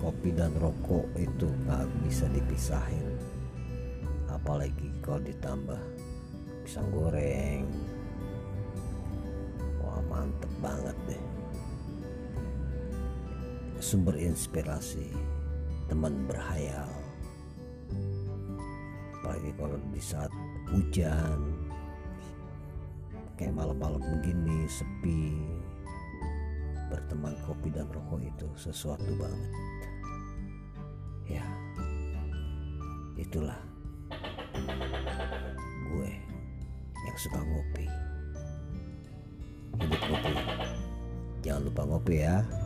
Kopi dan rokok itu nggak bisa dipisahin, apalagi kalau ditambah pisang goreng. Wah, mantep banget deh. Sumber inspirasi, teman berhayal, apalagi kalau di saat hujan kayak malam-malam begini sepi. Berteman kopi dan rokok itu sesuatu banget. Ya, itulah gue yang suka ngopi. Hidup kopi. Jangan lupa ngopi ya.